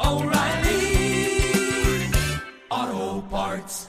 O'Reilly Auto Parts.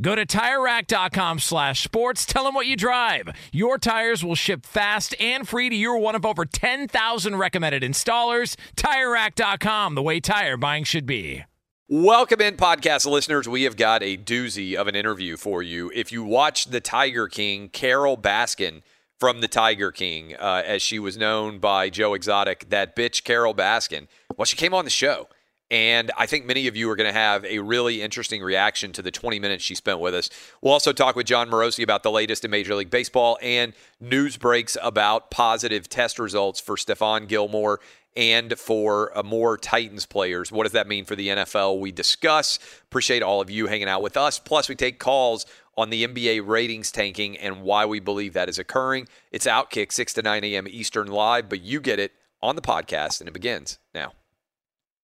Go to TireRack.com/sports. Tell them what you drive. Your tires will ship fast and free to your one of over 10,000 recommended installers. TireRack.com, the way tire buying should be. Welcome in, podcast listeners. We have got a doozy of an interview for you. If you watched The Tiger King, Carol Baskin from The Tiger King, as she was known by Joe Exotic, that bitch Carol Baskin, well, she came on the show. And I think many of you are going to have a really interesting reaction to the 20 minutes she spent with us. We'll also talk with John Morosi about the latest in Major League Baseball and news breaks about positive test results for Stephon Gilmore and for more Titans players. What does that mean for the NFL? We discuss. Appreciate all of you hanging out with us. Plus, we take calls on the NBA ratings tanking and why we believe that is occurring. It's Outkick, 6 to 9 a.m. Eastern live, but you get it on the podcast, and it begins now.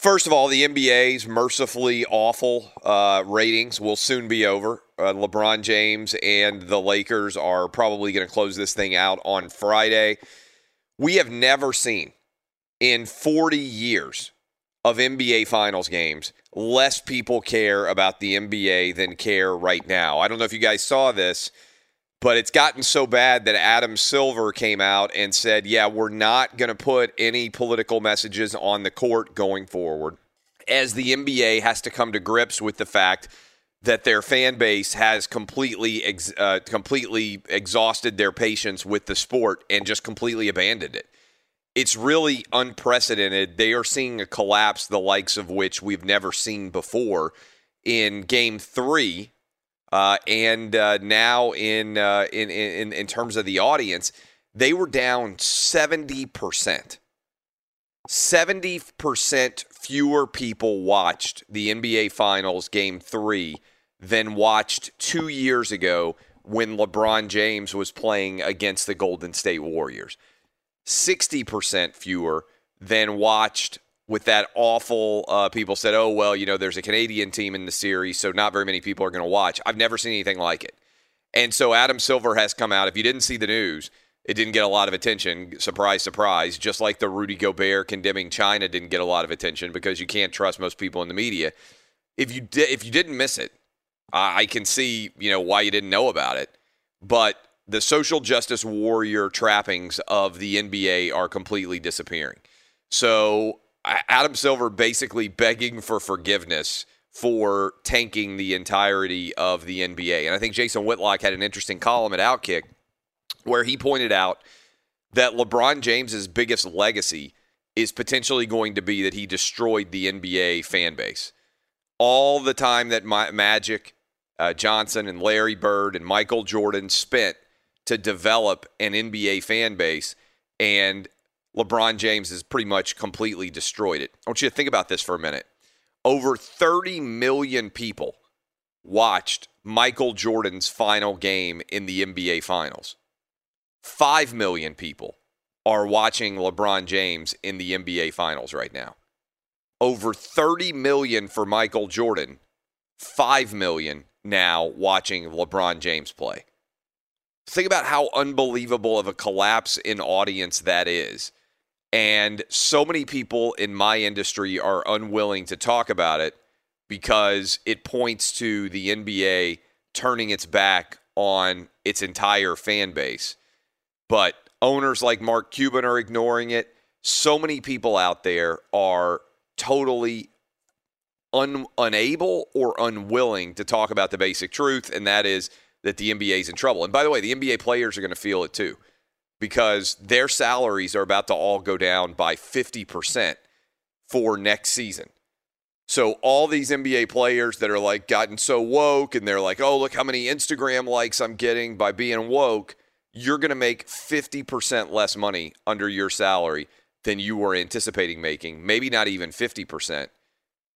First of all, the NBA's mercifully awful ratings will soon be over. LeBron James and the Lakers are probably going to close this thing out on Friday. We have never seen in 40 years of NBA Finals games less people care about the NBA than care right now. I don't know if you guys saw this, but it's gotten so bad that Adam Silver came out and said, yeah, we're not going to put any political messages on the court going forward, as the NBA has to come to grips with the fact that their fan base has completely exhausted their patience with the sport and just completely abandoned it. It's really unprecedented. They are seeing a collapse the likes of which we've never seen before in Game 3, and now in terms of the audience, they were down 70%. 70% fewer people watched the NBA Finals Game 3 than watched 2 years ago when LeBron James was playing against the Golden State Warriors. 60% fewer than watched with that awful, people said, oh, well, you know, there's a Canadian team in the series, so not very many people are going to watch. I've never seen anything like it. And so Adam Silver has come out. If you didn't see the news, it didn't get a lot of attention. Surprise, surprise. Just like the Rudy Gobert condemning China didn't get a lot of attention because you can't trust most people in the media. If you didn't miss it, I can see, you know, why you didn't know about it. But the social justice warrior trappings of the NBA are completely disappearing. So Adam Silver basically begging for forgiveness for tanking the entirety of the NBA. And I think Jason Whitlock had an interesting column at Outkick where he pointed out that LeBron James's biggest legacy is potentially going to be that he destroyed the NBA fan base. all the time that Magic Johnson and Larry Bird and Michael Jordan spent to develop an NBA fan base, and LeBron James has pretty much completely destroyed it. I want you to think about this for a minute. Over 30 million people watched Michael Jordan's final game in the NBA Finals. 5 million people are watching LeBron James in the NBA Finals right now. Over 30 million for Michael Jordan, 5 million now watching LeBron James play. Think about how unbelievable of a collapse in audience that is. And so many people in my industry are unwilling to talk about it because it points to the NBA turning its back on its entire fan base. But owners like Mark Cuban are ignoring it. So many people out there are totally unable or unwilling to talk about the basic truth, and that is that the NBA is in trouble. And by the way, the NBA players are going to feel it too, because their salaries are about to all go down by 50% for next season. So all these NBA players that are like gotten so woke and they're like, oh, look how many Instagram likes I'm getting by being woke, you're going to make 50% less money under your salary than you were anticipating making, maybe not even 50%.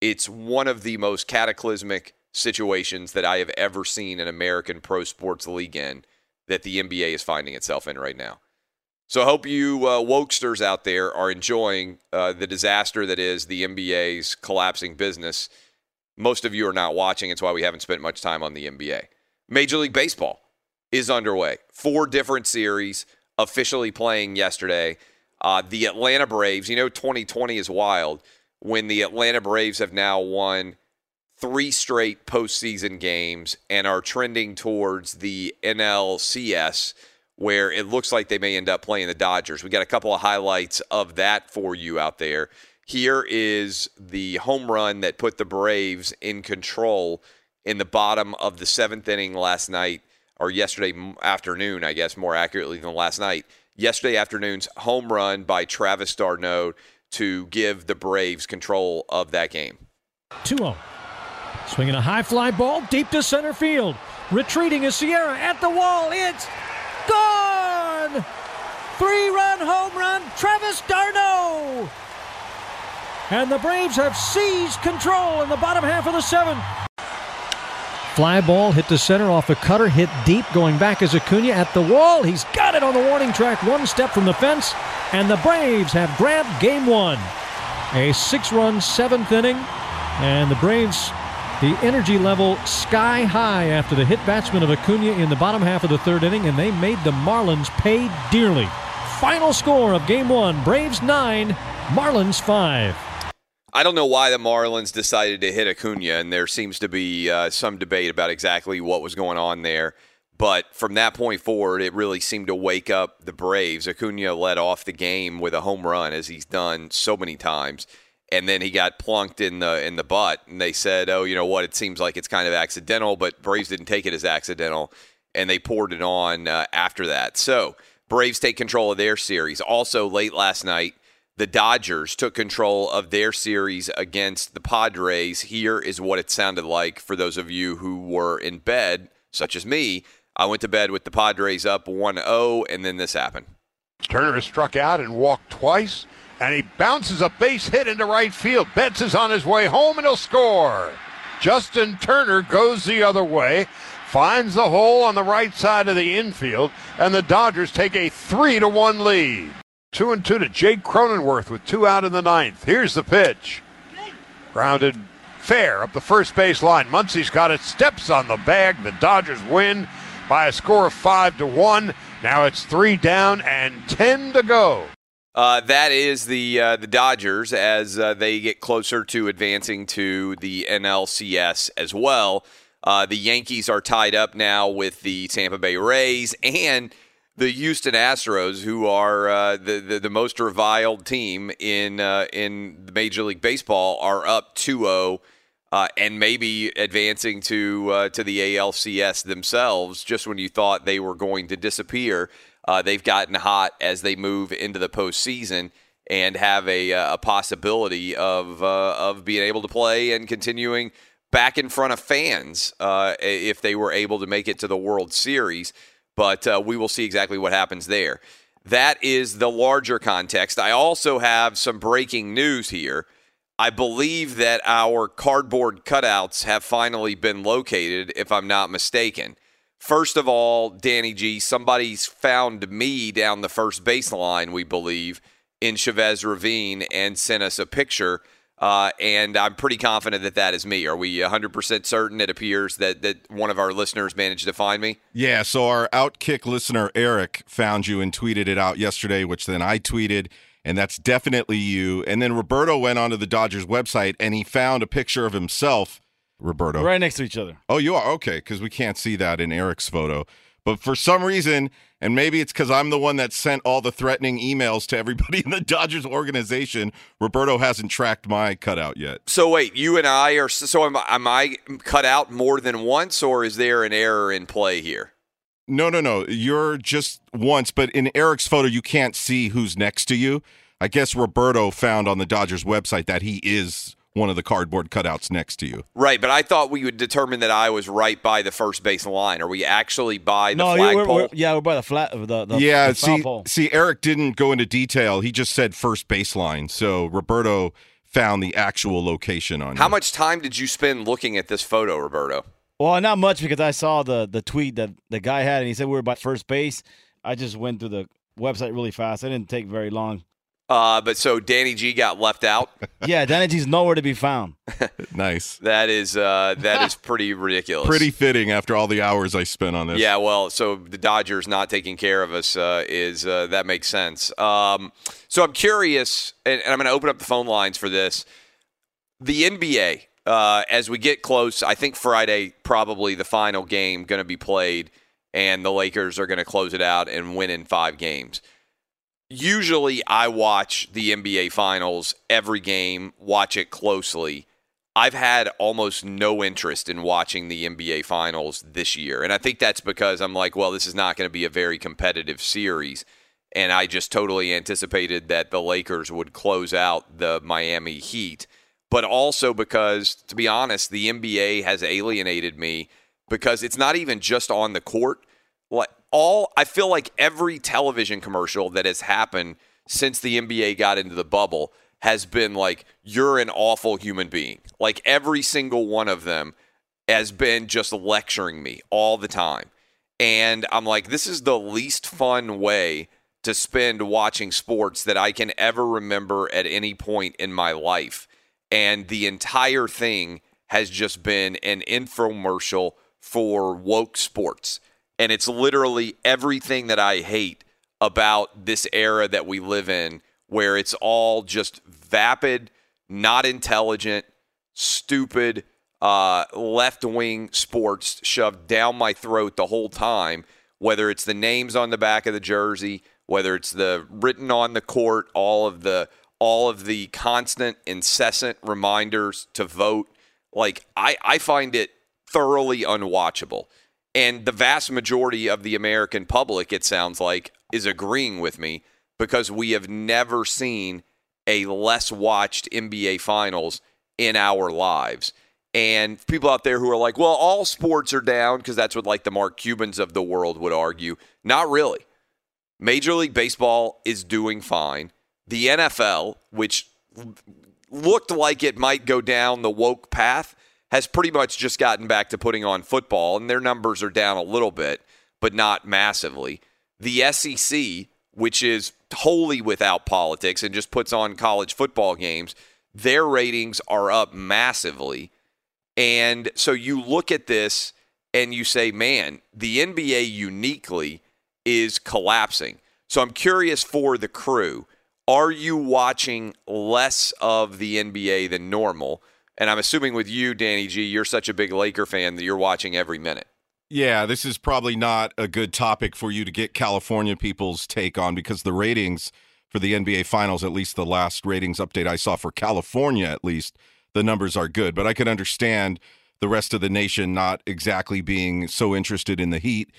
It's one of the most cataclysmic situations that I have ever seen an American pro sports league in, that the NBA is finding itself in right now. So I hope you wokesters out there are enjoying the disaster that is the NBA's collapsing business. Most of you are not watching. It's why we haven't spent much time on the NBA. Major League Baseball is underway. 4 different series officially playing yesterday. The Atlanta Braves, 2020 is wild when the Atlanta Braves have now won 3 straight postseason games and are trending towards the NLCS, where it looks like they may end up playing the Dodgers. We got a couple of highlights of that for you out there. Here is the home run that put the Braves in control in the bottom of the 7th inning last night, or yesterday afternoon, I guess, more accurately than last night. Yesterday afternoon's home run by Travis d'Arnaud to give the Braves control of that game. 2-0. Swinging a high fly ball deep to center field. Retreating is Sierra at the wall. It's gone! 3-run home run, Travis d'Arnaud. And the Braves have seized control in the bottom half of the 7th. Fly ball hit to center off a cutter, hit deep, going back as Acuna at the wall. He's got it on the warning track, 1 step from the fence, and the Braves have grabbed game 1. A 6-run 7th inning, and the Braves, the energy level sky high after the hit batsman of Acuna in the bottom half of the 3rd inning, and they made the Marlins pay dearly. Final score of Game 1, Braves 9, Marlins 5. I don't know why the Marlins decided to hit Acuna, and there seems to be some debate about exactly what was going on there. But from that point forward, it really seemed to wake up the Braves. Acuna led off the game with a home run, as he's done so many times. And then he got plunked in the butt, and they said, oh, you know what, it seems like it's kind of accidental, but Braves didn't take it as accidental, and they poured it on after that. So Braves take control of their series. Also, late last night, the Dodgers took control of their series against the Padres. Here is what it sounded like for those of you who were in bed, such as me. I went to bed with the Padres up 1-0, and then this happened. Turner is struck out and walked twice. And he bounces a base hit into right field. Betts is on his way home, and he'll score. Justin Turner goes the other way, finds the hole on the right side of the infield, and the Dodgers take a 3-1 lead. 2-2 to Jake Cronenworth with 2 out in the 9th. Here's the pitch. Grounded fair up the first base line. Muncy's got it, steps on the bag. The Dodgers win by a score of 5-1. Now it's 3 down and 10 to go. That is the Dodgers as they get closer to advancing to the NLCS as well. The Yankees are tied up now with the Tampa Bay Rays and the Houston Astros, who are the most reviled team in Major League Baseball, are up 2-0 and maybe advancing to the ALCS themselves. Just when you thought they were going to disappear, they've gotten hot as they move into the postseason and have a possibility of being able to play and continuing back in front of fans if they were able to make it to the World Series. But we will see exactly what happens there. That is the larger context. I also have some breaking news here. I believe that our cardboard cutouts have finally been located, if I'm not mistaken. First of all, Danny G, somebody's found me down the first baseline, we believe, in Chavez Ravine and sent us a picture, and I'm pretty confident that that is me. Are we 100% certain it appears that one of our listeners managed to find me? Yeah, so our Outkick listener, Eric, found you and tweeted it out yesterday, which then I tweeted, and that's definitely you. And then Roberto went onto the Dodgers website, and he found a picture of himself. Roberto. Right next to each other. Oh, you are? Okay, because we can't see that in Eric's photo. But for some reason, and maybe it's because I'm the one that sent all the threatening emails to everybody in the Dodgers organization, Roberto hasn't tracked my cutout yet. So wait, you and I are – so am I cut out more than once, or is there an error in play here? No. You're just once, but in Eric's photo, you can't see who's next to you. I guess Roberto found on the Dodgers website that he is – one of the cardboard cutouts next to you. Right, but I thought we would determine that I was right by the first base line. Are we actually by the flagpole? We're by the flat. The foul pole. See, Eric didn't go into detail. He just said first baseline. So Roberto found the actual location on. How much time did you spend looking at this photo, Roberto? Well, not much, because I saw the tweet that the guy had, and he said we were by first base. I just went through the website really fast. It didn't take very long. But so Danny G got left out. Yeah, Danny G's nowhere to be found. Nice. That is pretty ridiculous. Pretty fitting after all the hours I spent on this. Yeah, well, so the Dodgers not taking care of us is that makes sense. So I'm curious, and I'm going to open up the phone lines for this. The NBA, as we get close, I think Friday probably the final game going to be played, and the Lakers are going to close it out and win in 5 games. Usually I watch the NBA Finals, every game, watch it closely. I've had almost no interest in watching the NBA Finals this year. And I think that's because I'm like, well, this is not going to be a very competitive series. And I just totally anticipated that the Lakers would close out the Miami Heat. But also because, to be honest, the NBA has alienated me because it's not even just on the court. I feel like every television commercial that has happened since the NBA got into the bubble has been like, you're an awful human being. Like every single one of them has been just lecturing me all the time. And I'm like, this is the least fun way to spend watching sports that I can ever remember at any point in my life. And the entire thing has just been an infomercial for woke sports. And it's literally everything that I hate about this era that we live in, where it's all just vapid, not intelligent, stupid, left-wing sports shoved down my throat the whole time, whether it's the names on the back of the jersey, whether it's the written on the court, all of the constant, incessant reminders to vote. Like, I find it thoroughly unwatchable. And the vast majority of the American public, it sounds like, is agreeing with me because we have never seen a less watched NBA Finals in our lives. And people out there who are like, well, all sports are down, because that's what like the Mark Cubans of the world would argue. Not really. Major League Baseball is doing fine. The NFL, which looked like it might go down the woke path, has pretty much just gotten back to putting on football, and their numbers are down a little bit, but not massively. The SEC, which is wholly without politics and just puts on college football games, their ratings are up massively. And so you look at this and you say, man, the NBA uniquely is collapsing. So I'm curious for the crew, are you watching less of the NBA than normal? And I'm assuming with you, Danny G, you're such a big Laker fan that you're watching every minute. Yeah, this is probably not a good topic for you to get California people's take on, because the ratings for the NBA Finals, at least the last ratings update I saw for California, at least, the numbers are good. But I can understand the rest of the nation not exactly being so interested in the Heat.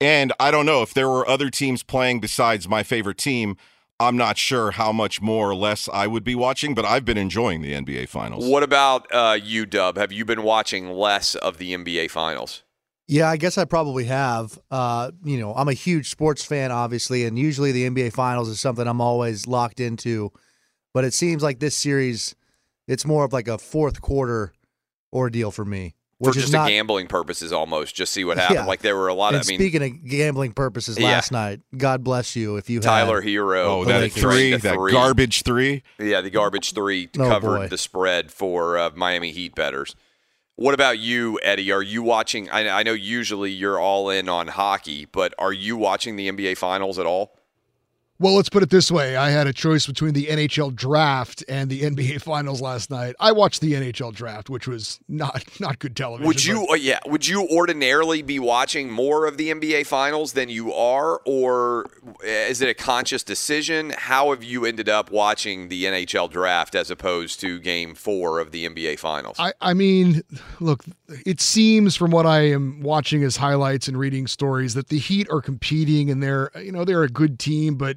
And I don't know if there were other teams playing besides my favorite team I'm not sure how much more or less I would be watching, but I've been enjoying the NBA Finals. What about you, Dub? Have you been watching less of the NBA Finals? Yeah, I guess I probably have. You know, I'm a huge sports fan, obviously, and usually the NBA Finals is something I'm always locked into. But it seems like this series, it's more of like a fourth quarter ordeal for me. For just the gambling purposes almost, just see what happened. Yeah. Like there were a lot of, I mean. Speaking of gambling purposes last night, God bless you if you had. Tyler Hero. Oh, that three, that garbage three. Yeah, the garbage three covered the spread for Miami Heat bettors. What about you, Eddie? Are you watching, I know usually you're all in on hockey, but are you watching the NBA Finals at all? Well, let's put it this way. I had a choice between the NHL draft and the NBA Finals last night. I watched the NHL draft, which was not good television. Would you would you ordinarily be watching more of the NBA Finals than you are, or is it a conscious decision? How have you ended up watching the NHL draft as opposed to Game 4 of the NBA Finals? I mean, look, it seems from what I am watching as highlights and reading stories that the Heat are competing and they're a good team, but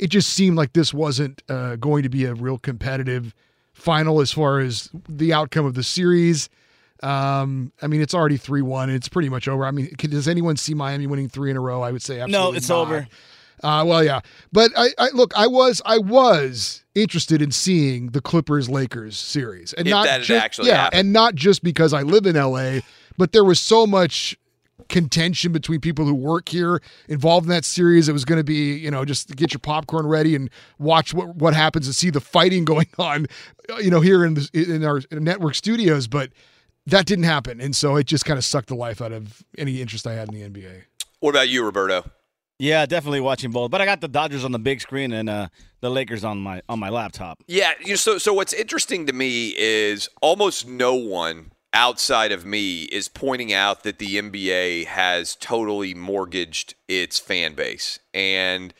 it just seemed like this wasn't going to be a real competitive final as far as the outcome of the series. I mean, it's already 3-1. It's pretty much over. I mean, does anyone see Miami winning three in a row? I would say absolutely no, it's not. Over. Well, yeah. But, I was interested in seeing the Clippers-Lakers series. And happened. And not just because I live in L.A., but there was so much contention between people who work here involved in that series. It was going to be, just get your popcorn ready and watch what happens and see the fighting going on, here in our network studios. But that didn't happen. And so it just kind of sucked the life out of any interest I had in the NBA. What about you, Roberto? Yeah, definitely watching both. But I got the Dodgers on the big screen and the Lakers on my laptop. Yeah. So what's interesting to me is almost no one outside of me is pointing out that the NBA has totally mortgaged its fan base. And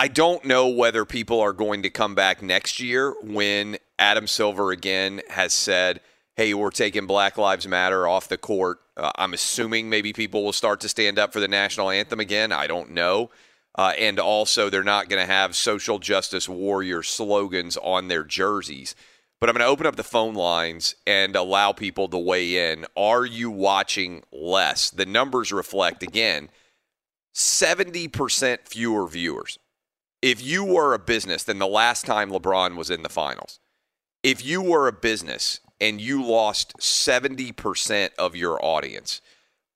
I don't know whether people are going to come back next year when Adam Silver again has said, hey, we're taking Black Lives Matter off the court. I'm assuming maybe people will start to stand up for the national anthem again. I don't know. And also they're not going to have social justice warrior slogans on their jerseys. But I'm going to open up the phone lines and allow people to weigh in. Are you watching less? The numbers reflect, again, 70% fewer viewers. If you were a business than the last time LeBron was in the finals, if you were a business and you lost 70% of your audience,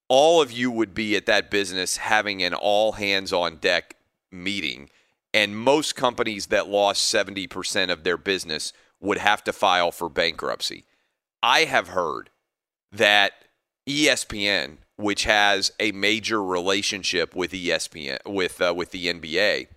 all of you would be at that business having an all-hands-on-deck meeting, and most companies that lost 70% of their business would have to file for bankruptcy. I have heard that ESPN, which has a major relationship with ESPN with the NBA,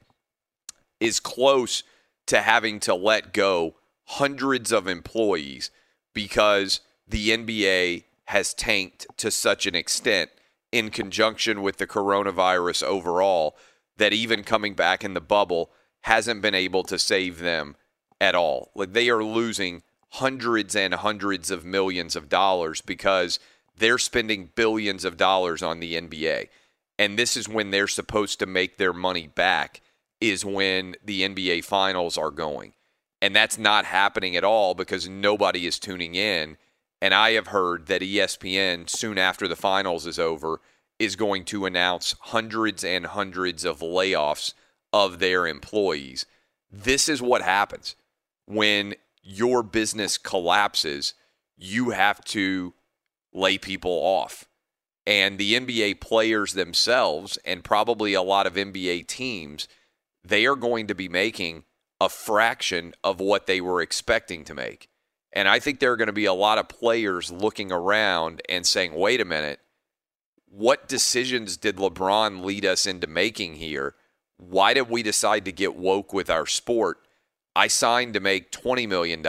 is close to having to let go hundreds of employees because the NBA has tanked to such an extent in conjunction with the coronavirus overall that even coming back in the bubble hasn't been able to save them at all. Like, they are losing hundreds and hundreds of millions of dollars because they're spending billions of dollars on the NBA. And this is when they're supposed to make their money back, is when the NBA Finals are going. And that's not happening at all because nobody is tuning in. And I have heard that ESPN, soon after the Finals is over, is going to announce hundreds and hundreds of layoffs of their employees. This is what happens. When your business collapses, you have to lay people off. And the NBA players themselves, and probably a lot of NBA teams, they are going to be making a fraction of what they were expecting to make. And I think there are going to be a lot of players looking around and saying, wait a minute, what decisions did LeBron lead us into making here? Why did we decide to get woke with our sport? I signed to make $20 million,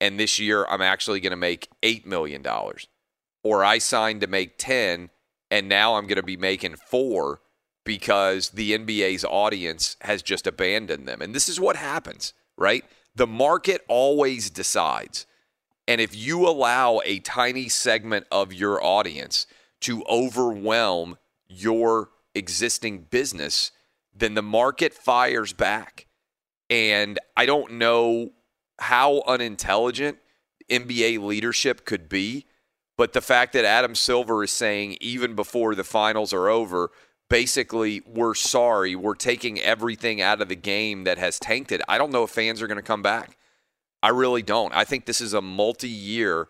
and this year I'm actually going to make $8 million. Or I signed to make 10, and now I'm going to be making 4 because the NBA's audience has just abandoned them. And this is what happens, right? The market always decides. And if you allow a tiny segment of your audience to overwhelm your existing business, then the market fires back. And I don't know how unintelligent NBA leadership could be, but the fact that Adam Silver is saying even before the finals are over, basically, we're sorry, we're taking everything out of the game that has tanked it. I don't know if fans are going to come back. I really don't. I think this is a multi-year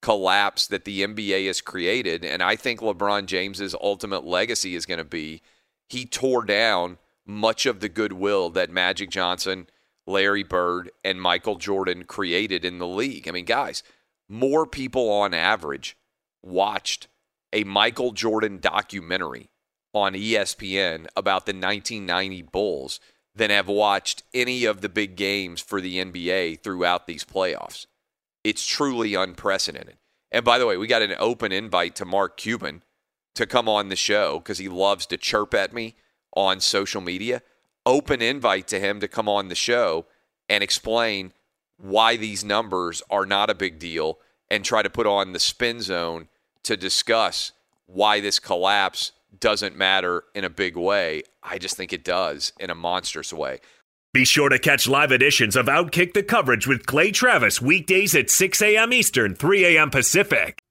collapse that the NBA has created, and I think LeBron James's ultimate legacy is going to be he tore down much of the goodwill that Magic Johnson, Larry Bird, and Michael Jordan created in the league. I mean, guys, more people on average watched a Michael Jordan documentary on ESPN about the 1990 Bulls than have watched any of the big games for the NBA throughout these playoffs. It's truly unprecedented. And by the way, we got an open invite to Mark Cuban to come on the show because he loves to chirp at me on social media. Open invite to him to come on the show and explain why these numbers are not a big deal and try to put on the Spin Zone to discuss why this collapse doesn't matter in a big way. I just think it does in a monstrous way. Be sure to catch live editions of Outkick the Coverage with Clay Travis weekdays at 6 a.m. Eastern, 3 a.m. Pacific.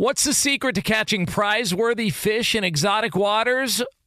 What's the secret to catching prize-worthy fish in exotic waters?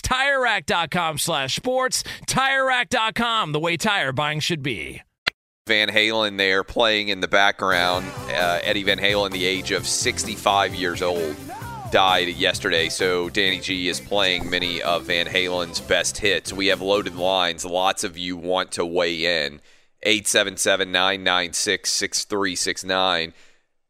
TireRack.com/sports. TireRack.com, the way tire buying should be. Van Halen there playing in the background. Eddie Van Halen, the age of 65 years old, died yesterday. So Danny G is playing many of Van Halen's best hits. We have loaded lines. Lots of you want to weigh in. 877-996-6369.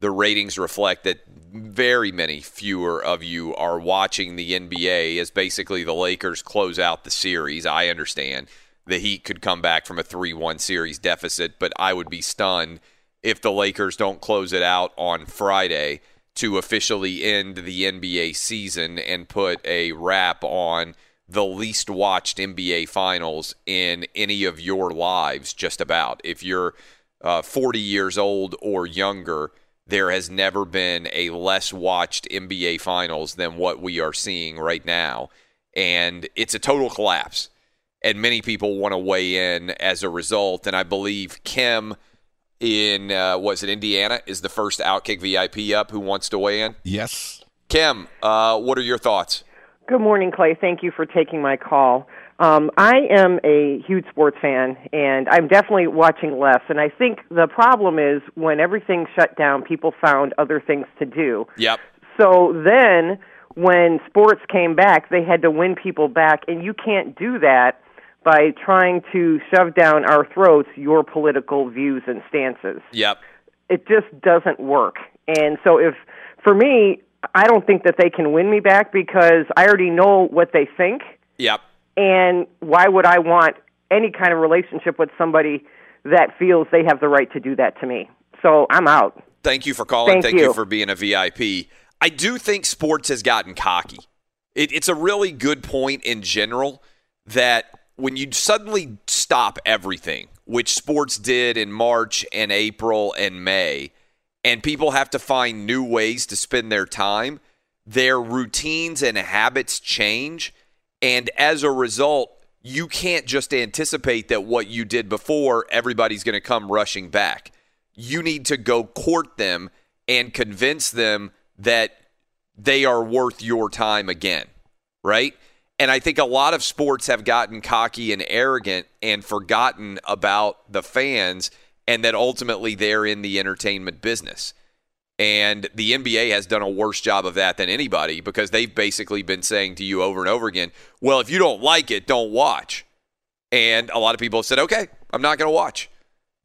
The ratings reflect that very many fewer of you are watching the NBA as basically the Lakers close out the series. I understand the Heat could come back from a 3-1 series deficit, but I would be stunned if the Lakers don't close it out on Friday to officially end the NBA season and put a wrap on the least watched NBA Finals in any of your lives, just about. If you're 40 years old or younger, there has never been a less watched NBA Finals than what we are seeing right now. And it's a total collapse. And many people want to weigh in as a result. And I believe Kim in, Indiana is the first Outkick VIP up who wants to weigh in? Yes. Kim, what are your thoughts? Good morning, Clay. Thank you for taking my call. I am a huge sports fan, and I'm definitely watching less. And I think the problem is when everything shut down, people found other things to do. Yep. So then when sports came back, they had to win people back, and you can't do that by trying to shove down our throats your political views and stances. Yep. It just doesn't work. And so for me, I don't think that they can win me back because I already know what they think. Yep. And why would I want any kind of relationship with somebody that feels they have the right to do that to me? So I'm out. Thank you for calling. Thank you for being a VIP. I do think sports has gotten cocky. It's a really good point in general that when you suddenly stop everything, which sports did in March and April and May, and people have to find new ways to spend their time, their routines and habits change. And as a result, you can't just anticipate that what you did before, everybody's going to come rushing back. You need to go court them and convince them that they are worth your time again, right? And I think a lot of sports have gotten cocky and arrogant and forgotten about the fans and that ultimately they're in the entertainment business. And the NBA has done a worse job of that than anybody because they've basically been saying to you over and over again, well, if you don't like it, don't watch. And a lot of people have said, okay, I'm not going to watch.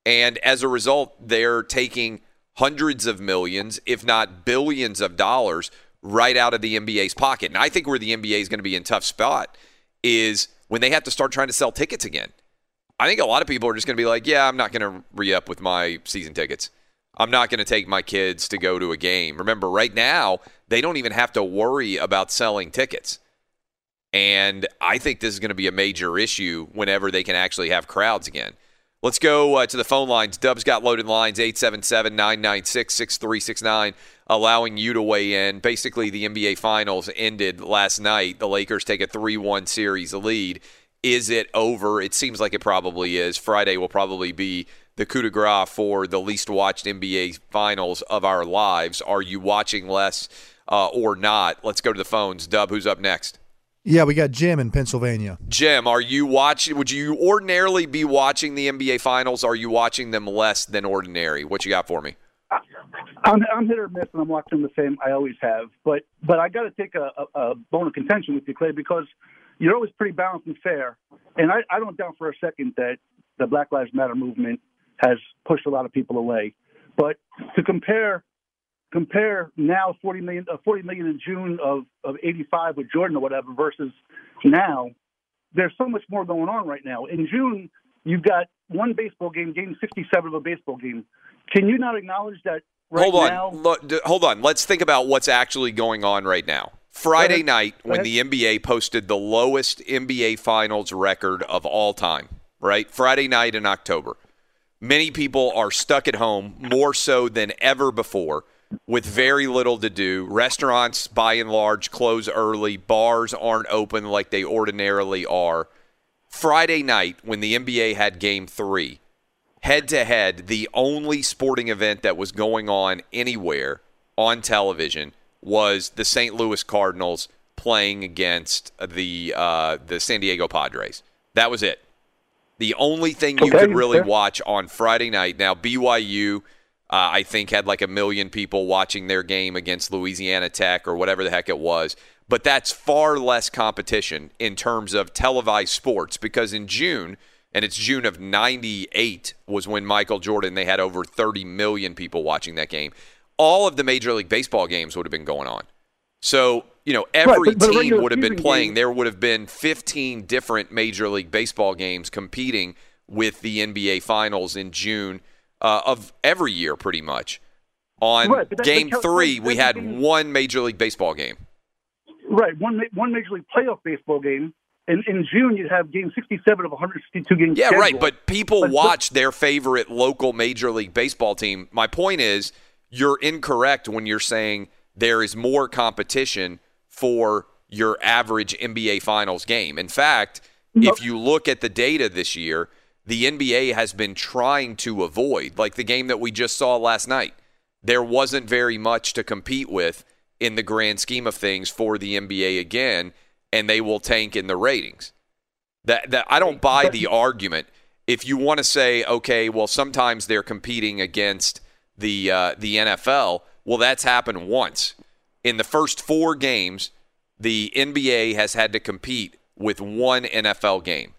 And as a result, they're taking hundreds of millions, if not billions of dollars, right out of the NBA's pocket. And I think where the NBA is going to be in a tough spot is when they have to start trying to sell tickets again. I think a lot of people are just going to be like, yeah, I'm not going to re-up with my season tickets. I'm not going to take my kids to go to a game. Remember, right now, they don't even have to worry about selling tickets. And I think this is going to be a major issue whenever they can actually have crowds again. Let's go to the phone lines. Dub's got loaded lines, 877-996-6369, allowing you to weigh in. Basically, the NBA Finals ended last night. The Lakers take a 3-1 series lead. Is it over? It seems like it probably is. Friday will probably be the coup de grace for the least watched NBA Finals of our lives. Are you watching less or not? Let's go to the phones. Dub, who's up next? Yeah, we got Jim in Pennsylvania. Jim, are you watching? Would you ordinarily be watching the NBA Finals? Are you watching them less than ordinary? What you got for me? I'm hit or miss, and I'm watching the same I always have. But I got to take a bone of contention with you, Clay, because you're always pretty balanced and fair. And I don't doubt for a second that the Black Lives Matter movement has pushed a lot of people away. But to compare now 40 million in June of 85 with Jordan or whatever versus now, there's so much more going on right now. In June, you've got one baseball game, game 67 of a baseball game. Can you not acknowledge that right now? Hold on. Let's think about what's actually going on right now. Friday night when the NBA posted the lowest NBA Finals record of all time, right? Friday night in October. Many people are stuck at home more so than ever before with very little to do. Restaurants, by and large, close early. Bars aren't open like they ordinarily are. Friday night when the NBA had Game 3, head-to-head, the only sporting event that was going on anywhere on television was the St. Louis Cardinals playing against the San Diego Padres. That was it. The only thing you could really watch on Friday night. Now, BYU, I think, had like 1 million people watching their game against Louisiana Tech or whatever the heck it was. But that's far less competition in terms of televised sports because in June, and it's June of 98 was when Michael Jordan, they had over 30 million people watching that game. All of the Major League Baseball games would have been going on. So, you know, every team would have been playing. There would have been 15 different Major League Baseball games competing with the NBA Finals in June of every year, pretty much. On Game 3, we had one Major League Baseball game. Right, one Major League Playoff Baseball game. And in June, you'd have Game 67 of 162 games. Yeah, scheduled. Right, but people watch their favorite local Major League Baseball team. My point is, you're incorrect when you're saying there is more competition for your average NBA Finals game. In fact, if you look at the data this year, the NBA has been trying to avoid, like the game that we just saw last night, there wasn't very much to compete with in the grand scheme of things for the NBA again, and they will tank in the ratings. That I don't buy the argument. If you want to say, okay, well, sometimes they're competing against the NFL, well, that's happened once. In the first 4 games, the NBA has had to compete with one NFL game.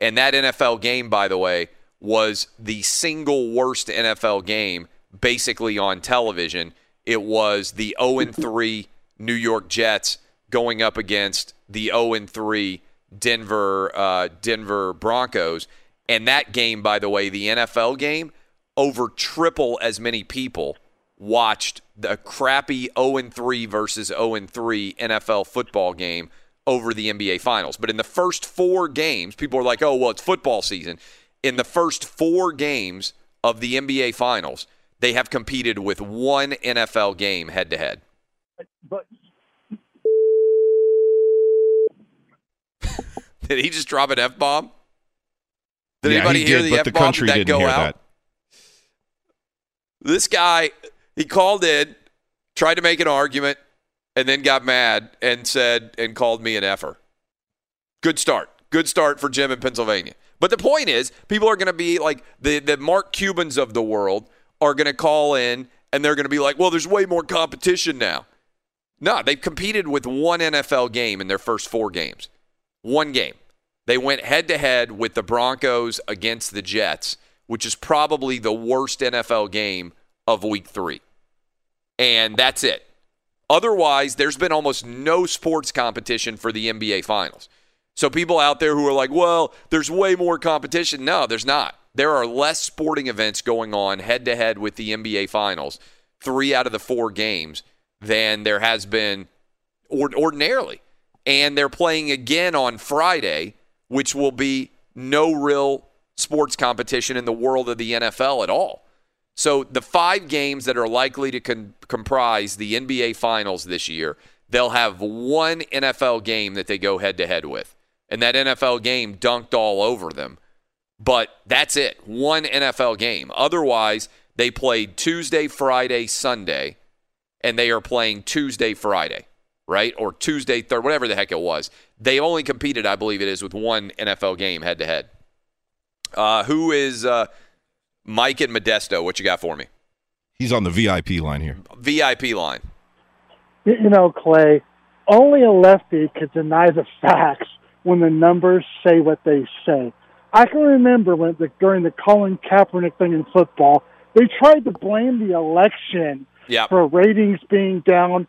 And that NFL game, by the way, was the single worst NFL game basically on television. It was the 0-3 New York Jets going up against the 0-3 Denver Broncos. And that game, by the way, the NFL game, over triple as many people watched the crappy 0-3 versus 0-3 NFL football game over the NBA Finals. But in the first 4 games, people are like, oh, well, it's football season. In the first 4 games of the NBA Finals, they have competed with one NFL game head-to-head. But did he just drop an F-bomb? Did anybody hear the F-bomb? The country didn't go out? That. This guy, he called in, tried to make an argument, and then got mad and called me an effer. Good start. Good start for Jim in Pennsylvania. But the point is, people are going to be like the Mark Cubans of the world are going to call in, and they're going to be like, well, there's way more competition now. No, they've competed with one NFL game in their first 4 games. One game. They went head-to-head with the Broncos against the Jets, which is probably the worst NFL game of Week 3. And that's it. Otherwise, there's been almost no sports competition for the NBA Finals. So people out there who are like, well, there's way more competition. No, there's not. There are less sporting events going on head-to-head with the NBA Finals, 3 out of the 4 games, than there has been ordinarily. And they're playing again on Friday, which will be no real sports competition in the world of the NFL at all. So the 5 games that are likely to comprise the NBA Finals this year, they'll have one NFL game that they go head-to-head with. And that NFL game dunked all over them. But that's it, one NFL game. Otherwise, they played Tuesday, Friday, Sunday, and they are playing Tuesday, Friday, right? Or Tuesday, Thursday, whatever the heck it was. They only competed, I believe it is, with one NFL game head-to-head. Who is Mike and Modesto? What you got for me? He's on the VIP line here. VIP line. You know, Clay, only a lefty could deny the facts when the numbers say what they say. I can remember when during the Colin Kaepernick thing in football, they tried to blame the election for ratings being down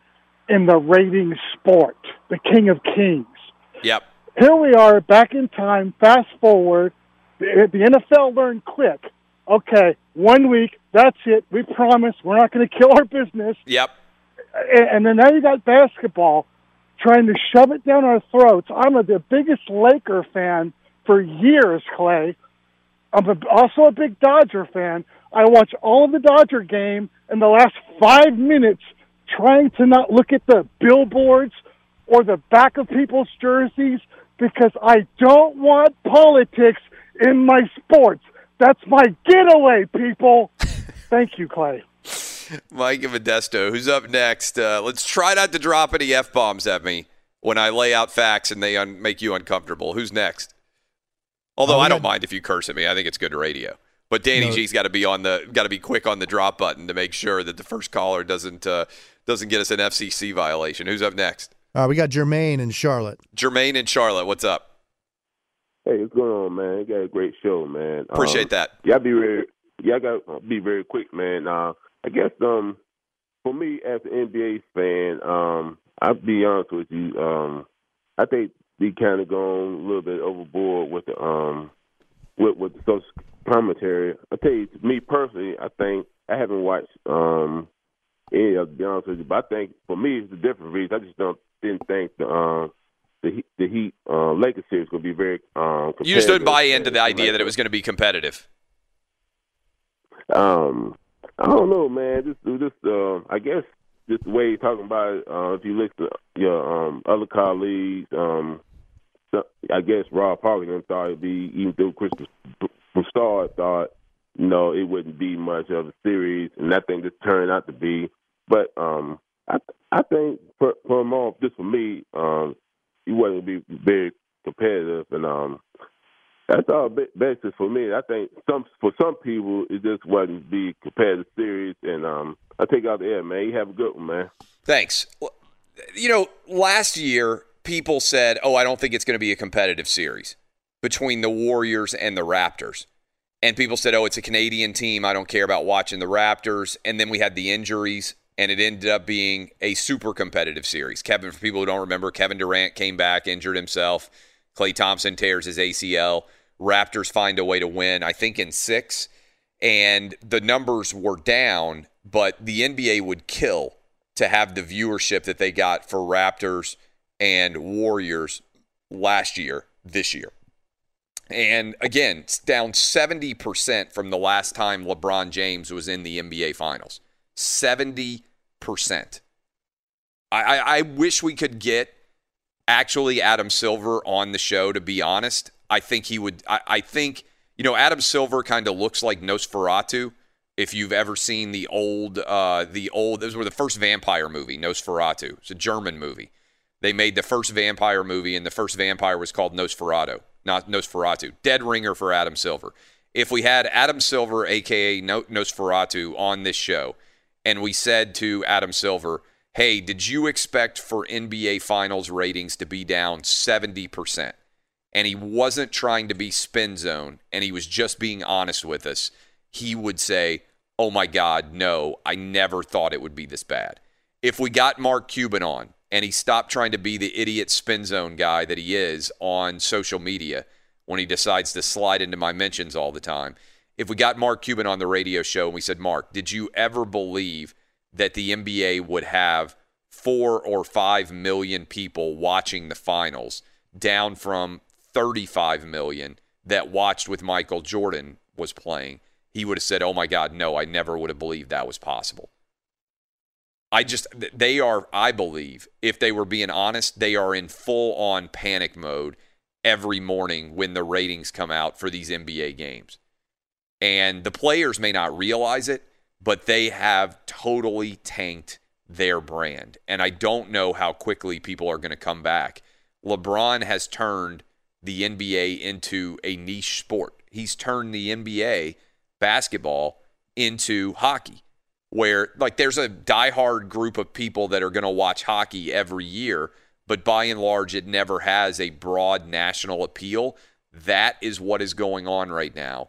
in the ratings sport, the king of kings. Yep. Here we are back in time, fast forward. The NFL learned quick. Okay, 1 week, that's it. We promise we're not going to kill our business. Yep. And then now you got basketball. trying to shove it down our throats. I'm the biggest Laker fan for years, Clay. I'm also a big Dodger fan. I watch all of the Dodger game in the last 5 minutes trying to not look at the billboards or the back of people's jerseys because I don't want politics in my sports. That's my getaway, people. Thank you, Clay. Mike Modesto, who's up next? Let's try not to drop any F-bombs at me when I lay out facts and they make you uncomfortable. Who's next? Although I don't mind if you curse at me. I think it's good radio. But Danny G's got to be quick on the drop button to make sure that the first caller doesn't get us an FCC violation. Who's up next? We got Jermaine in Charlotte. Jermaine in Charlotte, what's up? Hey, what's going on, man? You got a great show, man. Appreciate that. Y'all gotta be very quick, man. I guess for me as an NBA fan, I'll be honest with you. I think they kind of gone a little bit overboard with the with the social commentary. I tell you, me personally, I think I haven't watched any of. To be honest with you, but I think for me it's a different reason. I just didn't think the Heat Lakers series would be very competitive. You just didn't buy into the idea that it was going to be competitive. I don't know, man. Just I guess just the way you're talking about it, if you look at your other colleagues, so I guess Rob Parkinson thought it'd be, even though Chris Broussard thought, it wouldn't be much of a series, and I think this turned out to be. But I think for me, it wasn't going to be very competitive, and that's all basis for me. I think for some people, it just wasn't the competitive series, and I take out the air, man. You have a good one, man. Thanks. Well, last year people said, I don't think it's going to be a competitive series between the Warriors and the Raptors. And people said, it's a Canadian team. I don't care about watching the Raptors. And then we had the injuries, and it ended up being a super competitive series. For people who don't remember, Kevin Durant came back, injured himself. Klay Thompson tears his ACL. Raptors find a way to win, I think, in 6. And the numbers were down, but the NBA would kill to have the viewership that they got for Raptors and Warriors last year, this year. And again, it's down 70% from the last time LeBron James was in the NBA Finals. 70%. I wish we could get actually Adam Silver on the show, to be honest. I think he would. I think, Adam Silver kind of looks like Nosferatu. If you've ever seen those were the first vampire movie, Nosferatu. It's a German movie. They made the first vampire movie, and the first vampire was called Nosferatu, not Nosferatu. Dead ringer for Adam Silver. If we had Adam Silver, a.k.a. Nosferatu, on this show, and we said to Adam Silver, hey, did you expect for NBA Finals ratings to be down 70%? And he wasn't trying to be spin zone, and he was just being honest with us, he would say, oh my God, no, I never thought it would be this bad. If we got Mark Cuban on, and he stopped trying to be the idiot spin zone guy that he is on social media when he decides to slide into my mentions all the time. If we got Mark Cuban on the radio show and we said, Mark, did you ever believe that the NBA would have 4 or 5 million people watching the finals, down from 35 million that watched with Michael Jordan was playing? He would have said, oh my God, no, I never would have believed that was possible. I believe, if they were being honest, they are in full-on panic mode every morning when the ratings come out for these NBA games. And the players may not realize it, but they have totally tanked their brand. And I don't know how quickly people are going to come back. LeBron has turned the NBA into a niche sport. He's turned the NBA basketball into hockey, where there's a diehard group of people that are going to watch hockey every year, but by and large, it never has a broad national appeal. That is what is going on right now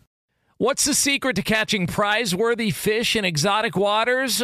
What's the secret to catching prize-worthy fish in exotic waters?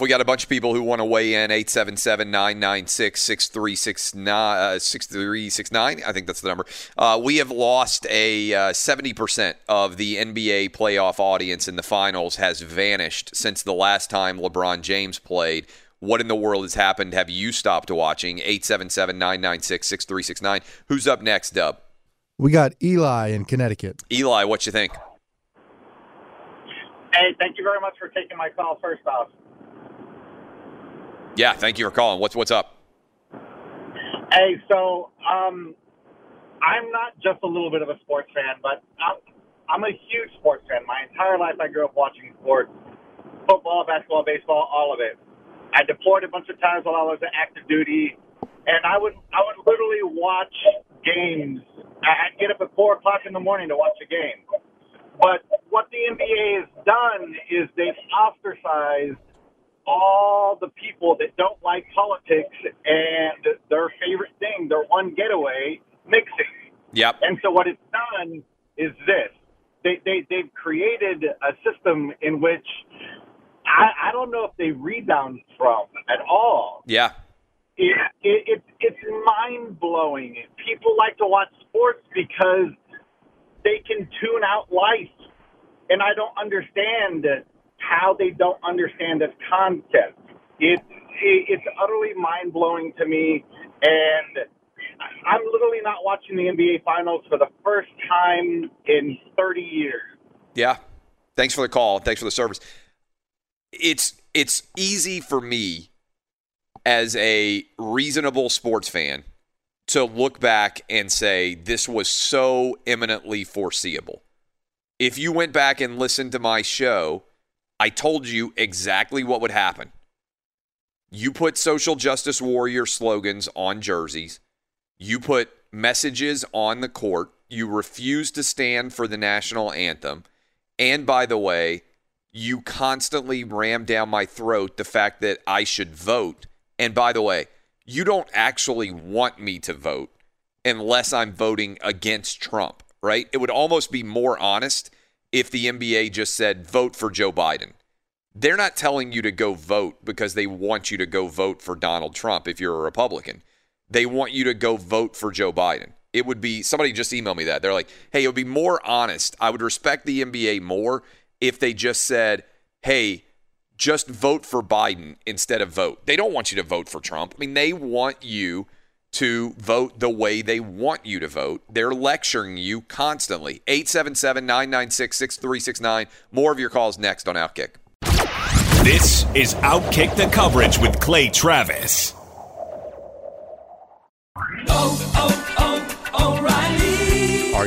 We got a bunch of people who want to weigh in. 877-996-6369. I think that's the number. We have lost 70% of the NBA playoff audience in the finals has vanished since the last time LeBron James played. What in the world has happened? Have you stopped watching? 877-996-6369. Who's up next, Dub? We got Eli in Connecticut. Eli, what you think? Hey, thank you very much for taking my call first off. Yeah, thank you for calling. What's up? Hey, so I'm not just a little bit of a sports fan, but I'm a huge sports fan. My entire life I grew up watching sports, football, basketball, baseball, all of it. I deployed a bunch of times while I was active duty, and I would literally watch games. I'd get up at 4 o'clock in the morning to watch a game. But what the NBA has done is they've ostracized all the people that don't like politics and their favorite thing, their one getaway, mixing. Yep. And so what it's done is this. They've created a system in which I don't know if they rebound from at all. Yeah. It's mind-blowing. People like to watch sports because they can tune out life. And I don't understand how they don't understand this concept. It's utterly mind-blowing to me. And I'm literally not watching the NBA Finals for the first time in 30 years. Yeah. Thanks for the call. Thanks for the service. It's easy for me as a reasonable sports fan to look back and say this was so eminently foreseeable. If you went back and listened to my show, I told you exactly what would happen. You put social justice warrior slogans on jerseys. You put messages on the court. You refused to stand for the national anthem. And by the way, you constantly ram down my throat the fact that I should vote. And by the way, you don't actually want me to vote unless I'm voting against Trump, right? It would almost be more honest if the NBA just said, vote for Joe Biden. They're not telling you to go vote because they want you to go vote for Donald Trump if you're a Republican. They want you to go vote for Joe Biden. It would be, somebody just emailed me that. They're like, hey, it would be more honest. I would respect the NBA more if they just said, hey, just vote for Biden instead of vote. They don't want you to vote for Trump. I mean, they want you to vote the way they want you to vote. They're lecturing you constantly. 877-996-6369. More of your calls next on Outkick. This is Outkick the Coverage with Clay Travis. O'Reilly. Are